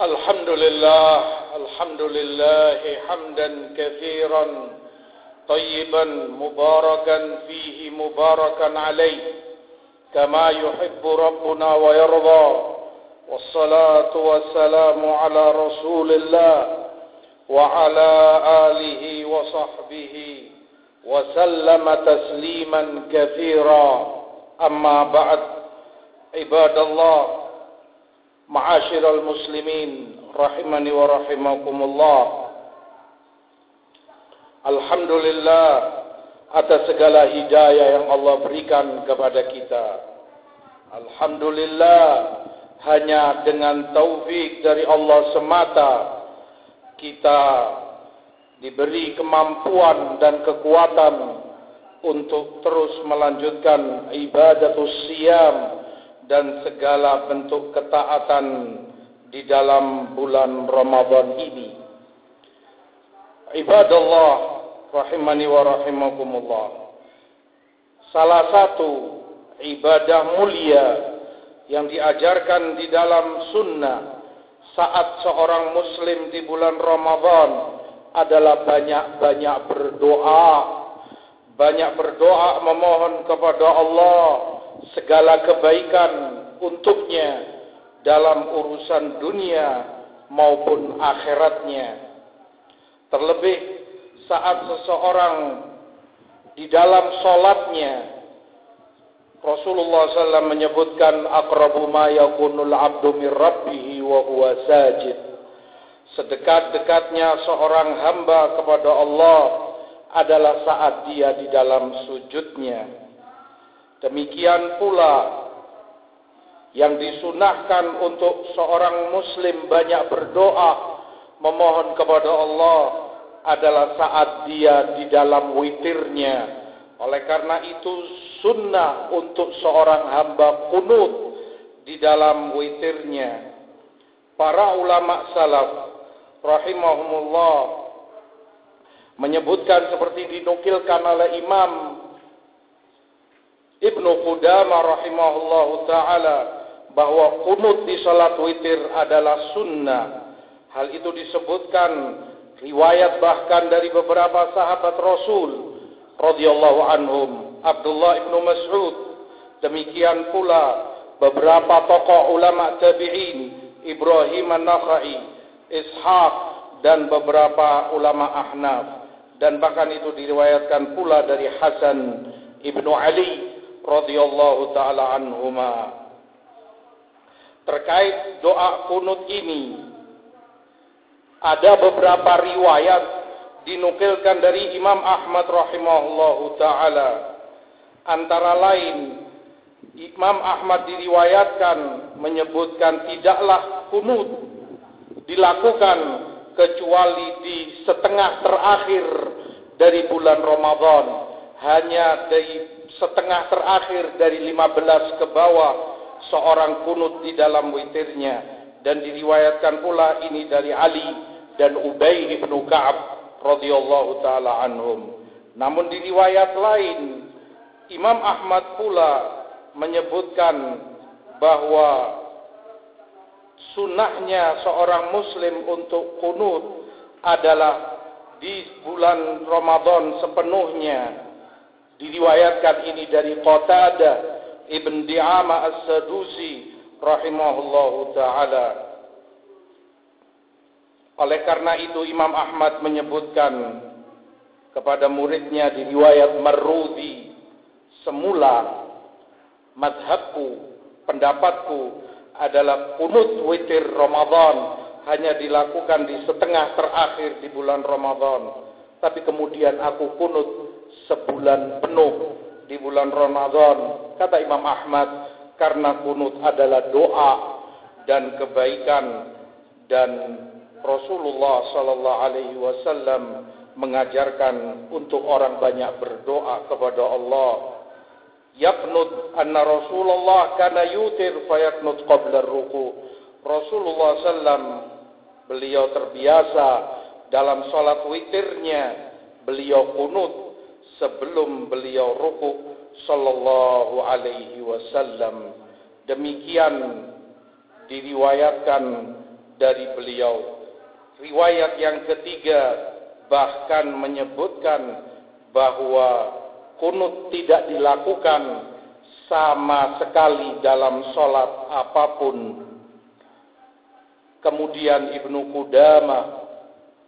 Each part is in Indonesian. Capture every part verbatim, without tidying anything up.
الحمد لله الحمد لله حمدا كثيرا طيبا مباركا فيه مباركا عليه كما يحب ربنا ويرضى والصلاة والسلام على رسول الله وعلى آله وصحبه وسلم تسليما كثيرا أما بعد عباد الله Ma'asyiral muslimin rahimani wa rahimakumullah. Alhamdulillah atas segala hidayah yang Allah berikan kepada kita. Alhamdulillah hanya dengan taufik dari Allah semata kita diberi kemampuan dan kekuatan untuk terus melanjutkan ibadatus siyam dan segala bentuk ketaatan di dalam bulan Ramadan ini. Ibadallah rahimani wa rahimakumullah. Salah satu ibadah mulia yang diajarkan di dalam sunnah saat seorang muslim di bulan Ramadan adalah banyak-banyak berdoa. Banyak berdoa memohon kepada Allah segala kebaikan untuknya dalam urusan dunia maupun akhiratnya. Terlebih saat seseorang di dalam solatnya, Rasulullah shallallahu alaihi wasallam menyebutkan aqrabu ma yakunul abdu min rabbihi wa huwa sajid. Sedekat-dekatnya seorang hamba kepada Allah adalah saat dia di dalam sujudnya. Demikian pula yang disunahkan untuk seorang muslim banyak berdoa memohon kepada Allah adalah saat dia di dalam witirnya. Oleh karena itu sunnah untuk seorang hamba qunut di dalam witirnya. Para ulama salaf rahimahumullah menyebutkan seperti dinukilkan oleh Imam Ibnu Qudamah rahimahullahu ta'ala bahwa qunut di salat witir adalah sunnah. Hal itu disebutkan riwayat bahkan dari beberapa sahabat Rasul radhiyallahu anhum, Abdullah ibnu Mas'ud, demikian pula beberapa tokoh ulama tabi'in, Ibrahim an-Nakhai, Ishaq, dan beberapa ulama Ahnaf, dan bahkan itu diriwayatkan pula dari Hasan ibnu Ali radhiyallahu ta'ala anhuma. Terkait doa qunut ini ada beberapa riwayat dinukilkan dari Imam Ahmad rahimahullahu ta'ala. Antara lain Imam Ahmad diriwayatkan menyebutkan tidaklah qunut dilakukan kecuali di setengah terakhir dari bulan Ramadan, hanya dari setengah terakhir dari lima belas ke bawah seorang qunut di dalam witirnya. Dan diriwayatkan pula ini dari Ali dan Ubay bin Ka'ab radhiyallahu taala anhum. Namun di riwayat lain Imam Ahmad pula menyebutkan bahwa sunahnya seorang muslim untuk qunut adalah di bulan Ramadan sepenuhnya. Diriwayatkan ini dari Qatadah Ibn Di'amah As-Sadusi rahimahullahu ta'ala. Oleh karena itu Imam Ahmad menyebutkan kepada muridnya di riwayat Marrudi, semula madhabku, pendapatku adalah qunut witir Ramadan hanya dilakukan di setengah terakhir di bulan Ramadan. Tapi kemudian aku qunut sebulan penuh di bulan Ramadan, kata Imam Ahmad, karena qunut adalah doa dan kebaikan, dan Rasulullah sallallahu alaihi wasallam mengajarkan untuk orang banyak berdoa kepada Allah. Yaqnut anna Rasulullah kana yutir fayaqnut qabla ar-ruku. Rasulullah sallam beliau terbiasa dalam salat witirnya beliau qunut sebelum beliau ruku' sallallahu alaihi wasallam. Demikian diriwayatkan dari beliau. Riwayat yang ketiga bahkan menyebutkan bahwa kunut tidak dilakukan sama sekali dalam sholat apapun. Kemudian Ibnu Qudamah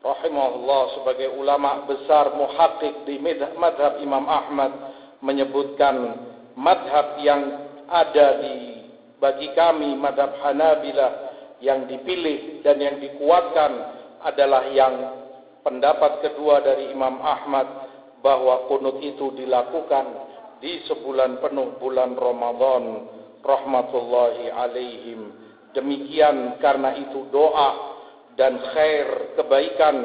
rahimahullah sebagai ulama besar muhakkik di madhab Imam Ahmad menyebutkan madhab yang ada di bagi kami madhab Hanabilah yang dipilih dan yang dikuatkan adalah yang pendapat kedua dari Imam Ahmad bahwa qunut itu dilakukan di sebulan penuh bulan Ramadan rahmatullahi alaihim. Demikian karena itu doa dan khair kebaikan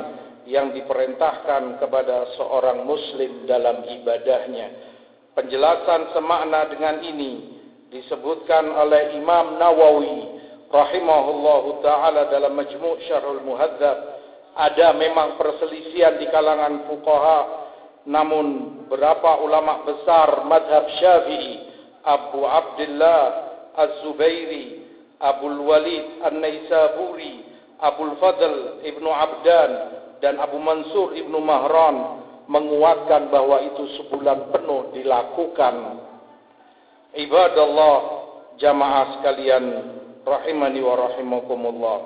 yang diperintahkan kepada seorang muslim dalam ibadahnya. Penjelasan semakna dengan ini disebutkan oleh Imam Nawawi rahimahullahu ta'ala dalam Majmu' Syarhul Muhadzab. Ada memang perselisihan di kalangan fuqaha, namun beberapa ulama besar madhab Syafi'i, Abu Abdullah Az-Zubairi, Abul Walid An-Naisaburi, Abul Fadl Ibnu Abdan, dan Abu Mansur Ibnu Mahran menguatkan bahwa itu sebulan penuh dilakukan. Ibadallah jamaah sekalian rahimani wa rahimakumullah.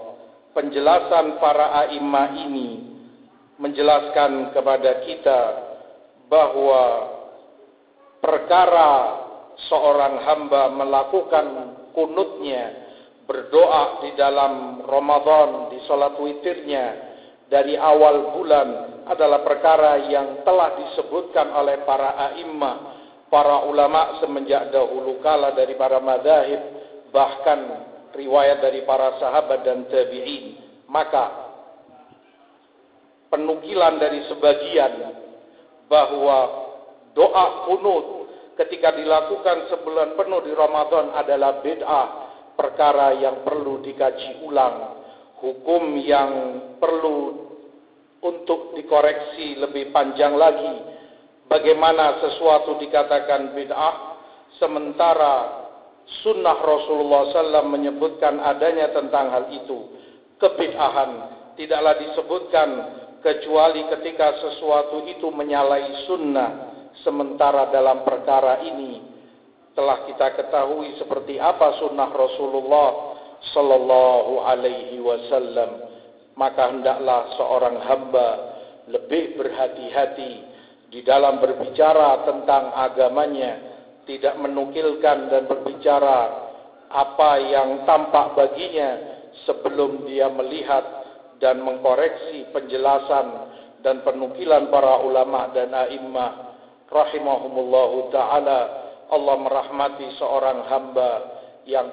Penjelasan para a'immah ini menjelaskan kepada kita bahwa perkara seorang hamba melakukan kunutnya, berdoa di dalam Ramadan, di sholat witirnya dari awal bulan adalah perkara yang telah disebutkan oleh para a'immah, para ulama semenjak dahulu kala dari para madzhab, bahkan riwayat dari para sahabat dan tabi'in. Maka penukilan dari sebagian bahwa doa qunut ketika dilakukan sebulan penuh di Ramadan adalah bid'ah, perkara yang perlu dikaji ulang, hukum yang perlu untuk dikoreksi lebih panjang lagi. Bagaimana sesuatu dikatakan bid'ah sementara sunnah Rasulullah shallallahu alaihi wasallam menyebutkan adanya tentang hal itu. Kebid'ahan tidaklah disebutkan kecuali ketika sesuatu itu menyalahi sunnah. Sementara dalam perkara ini telah kita ketahui seperti apa sunnah Rasulullah Sallallahu Alaihi Wasallam. Maka hendaklah seorang hamba lebih berhati-hati di dalam berbicara tentang agamanya, tidak menukilkan dan berbicara apa yang tampak baginya sebelum dia melihat dan mengkoreksi penjelasan dan penukilan para ulama dan a'immah rahimahumullahu ta'ala. Allah merahmati seorang hamba yang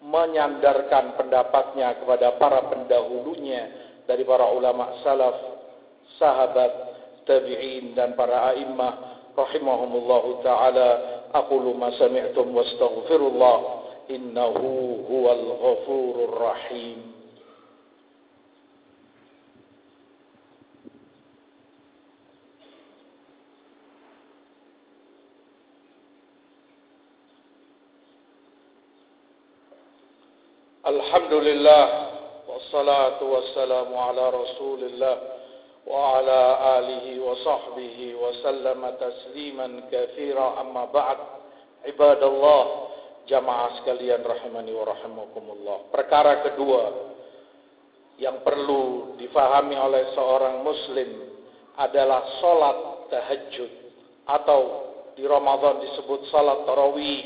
menyandarkan pendapatnya kepada para pendahulunya dari para ulama salaf, sahabat, tabi'in, dan para a'immah rahimahumullahu ta'ala. أقول ما سمعتم واستغفر الله إنه هو الغفور الرحيم. الحمد لله والصلاة والسلام على رسول الله وعلى آله وصحبه وسلم تسليما كثيرا. أما بعد, ibadallah jamaah sekalian rahimani wa rahimakumullah. Perkara kedua yang perlu difahami oleh seorang muslim adalah salat tahajud, atau di Ramadan disebut salat tarawih,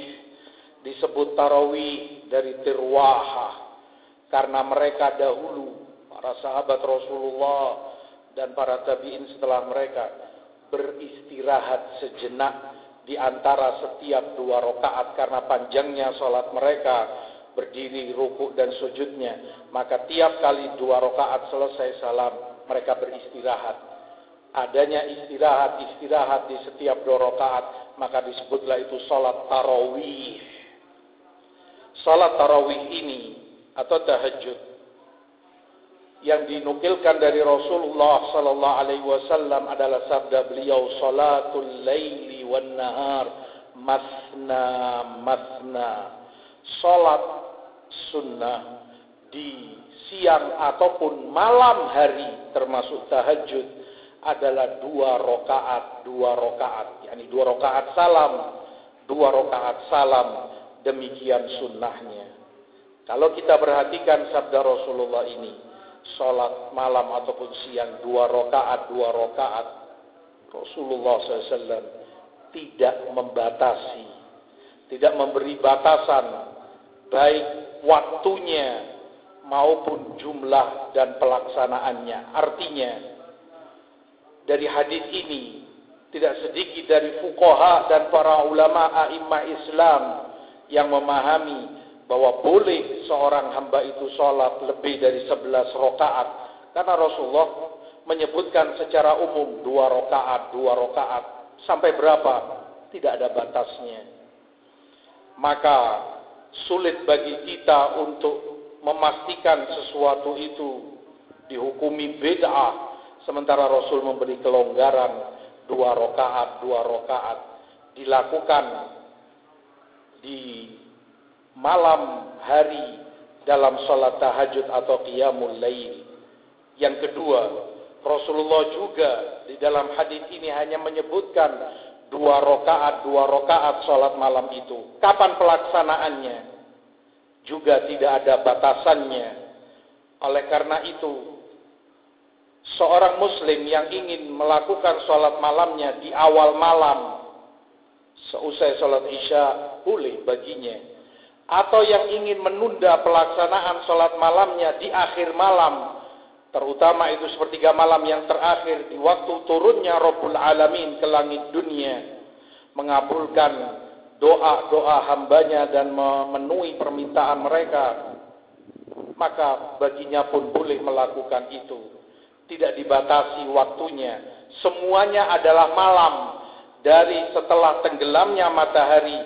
disebut tarawih dari tirwaha, karena mereka dahulu para sahabat Rasulullah dan para tabi'in setelah mereka beristirahat sejenak di antara setiap dua rakaat karena panjangnya salat mereka, berdiri, rukuk dan sujudnya. Maka tiap kali dua rakaat selesai salam, mereka beristirahat. Adanya istirahat-istirahat di setiap dua rakaat, maka disebutlah itu salat tarawih. Salat tarawih ini atau tahajud yang dinukilkan dari Rasulullah sallallahu alaihi wasallam adalah sabda beliau, salatul laili wan nahar masna masna. Salat sunnah di siang ataupun malam hari termasuk tahajud adalah dua rokaat, dua rokaat, yakni dua rokaat salam, dua rokaat salam, demikian sunnahnya. Kalau kita perhatikan sabda Rasulullah ini, sholat malam ataupun siang dua rokaat, dua rokaat, Rasulullah shallallahu alaihi wasallam tidak membatasi, tidak memberi batasan, baik waktunya maupun jumlah dan pelaksanaannya. Artinya dari hadis ini tidak sedikit dari fuqaha dan para ulama a'immah Islam yang memahami bahwa boleh seorang hamba itu sholat lebih dari sebelas rokaat, karena Rasulullah menyebutkan secara umum dua rokaat, dua rokaat sampai berapa tidak ada batasnya. Maka sulit bagi kita untuk memastikan sesuatu itu dihukumi bid'ah, sementara Rasul memberi kelonggaran dua rokaat, dua rokaat dilakukan di malam hari dalam sholat tahajud atau qiyamul lail. Yang kedua, Rasulullah juga di dalam hadis ini hanya menyebutkan dua rokaat, dua rokaat sholat malam itu. Kapan pelaksanaannya juga tidak ada batasannya. Oleh karena itu, seorang muslim yang ingin melakukan sholat malamnya di awal malam seusai sholat isya boleh baginya, atau yang ingin menunda pelaksanaan sholat malamnya di akhir malam, terutama itu sepertiga malam yang terakhir di waktu turunnya Rabbul Alamin ke langit dunia, mengabulkan doa-doa hambanya dan memenuhi permintaan mereka, maka baginya pun boleh melakukan itu. Tidak dibatasi waktunya. Semuanya adalah malam, dari setelah tenggelamnya matahari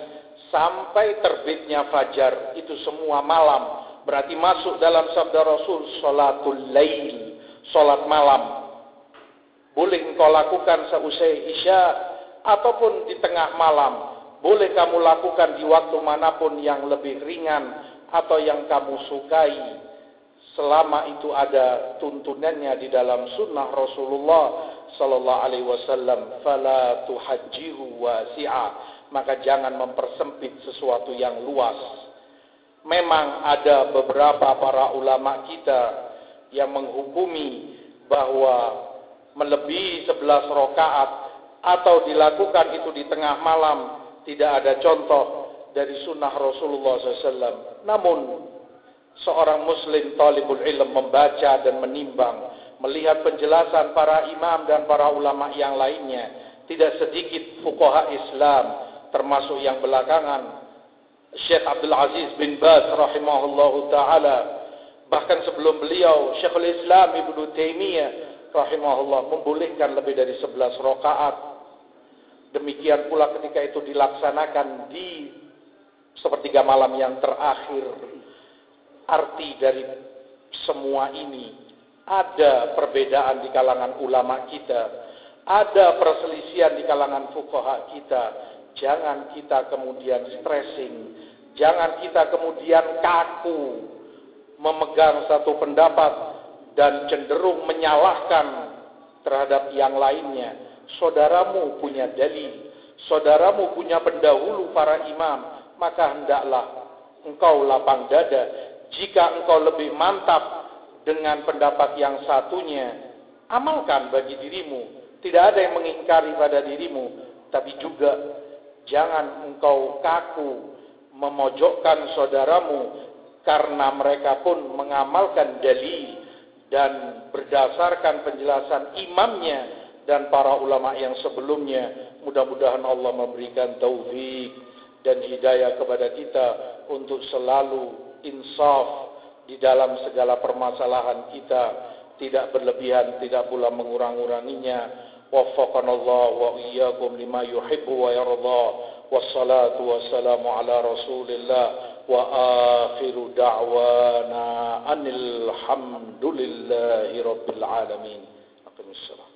sampai terbitnya fajar, itu semua malam. Berarti masuk dalam sabda Rasul sholatul lail, sholat malam. Boleh engkau lakukan seusai isya ataupun di tengah malam. Boleh kamu lakukan di waktu manapun yang lebih ringan atau yang kamu sukai, selama itu ada tuntunannya di dalam sunnah Rasulullah Sallallahu Alaihi Wasallam. Fala tuhajjihu wasi'ah, maka jangan mempersempit sesuatu yang luas. Memang ada beberapa para ulama kita yang menghukumi bahwa melebihi sebelas rakaat atau dilakukan itu di tengah malam tidak ada contoh dari sunnah Rasulullah shallallahu alaihi wasallam. Namun, seorang muslim talibul ilm membaca dan menimbang, melihat penjelasan para imam dan para ulama yang lainnya. Tidak sedikit fuqaha Islam, termasuk yang belakangan, Syekh Abdul Aziz bin Baz rahimahullahu ta'ala. Bahkan sebelum beliau, Syekhul Islam Ibnu Taimiyah rahimahullah membolehkan lebih dari sebelas rakaat. Demikian pula ketika itu dilaksanakan di sepertiga malam yang terakhir. Arti dari semua ini, ada perbedaan di kalangan ulama kita, ada perselisihan di kalangan fuqaha kita. Jangan kita kemudian stressing, jangan kita kemudian kaku memegang satu pendapat dan cenderung menyalahkan terhadap yang lainnya. Saudaramu punya dalil, saudaramu punya pendahulu para imam, maka hendaklah engkau lapang dada. Jika engkau lebih mantap dengan pendapat yang satunya, amalkan bagi dirimu. Tidak ada yang mengingkari pada dirimu, tapi juga jangan engkau kaku memojokkan saudaramu, karena mereka pun mengamalkan dalil dan berdasarkan penjelasan imamnya dan para ulama yang sebelumnya. Mudah-mudahan Allah memberikan taufik dan hidayah kepada kita untuk selalu insaf di dalam segala permasalahan kita, tidak berlebihan, tidak pula mengurang-uranginya. Waffaqanallahu wa iyyakum lima yuhibbu wa yarda. Wassalatu wassalamu ala Rasulillah wa akhiru da'wana anil hamdulillahi rabbil alamin. Aqimissalam.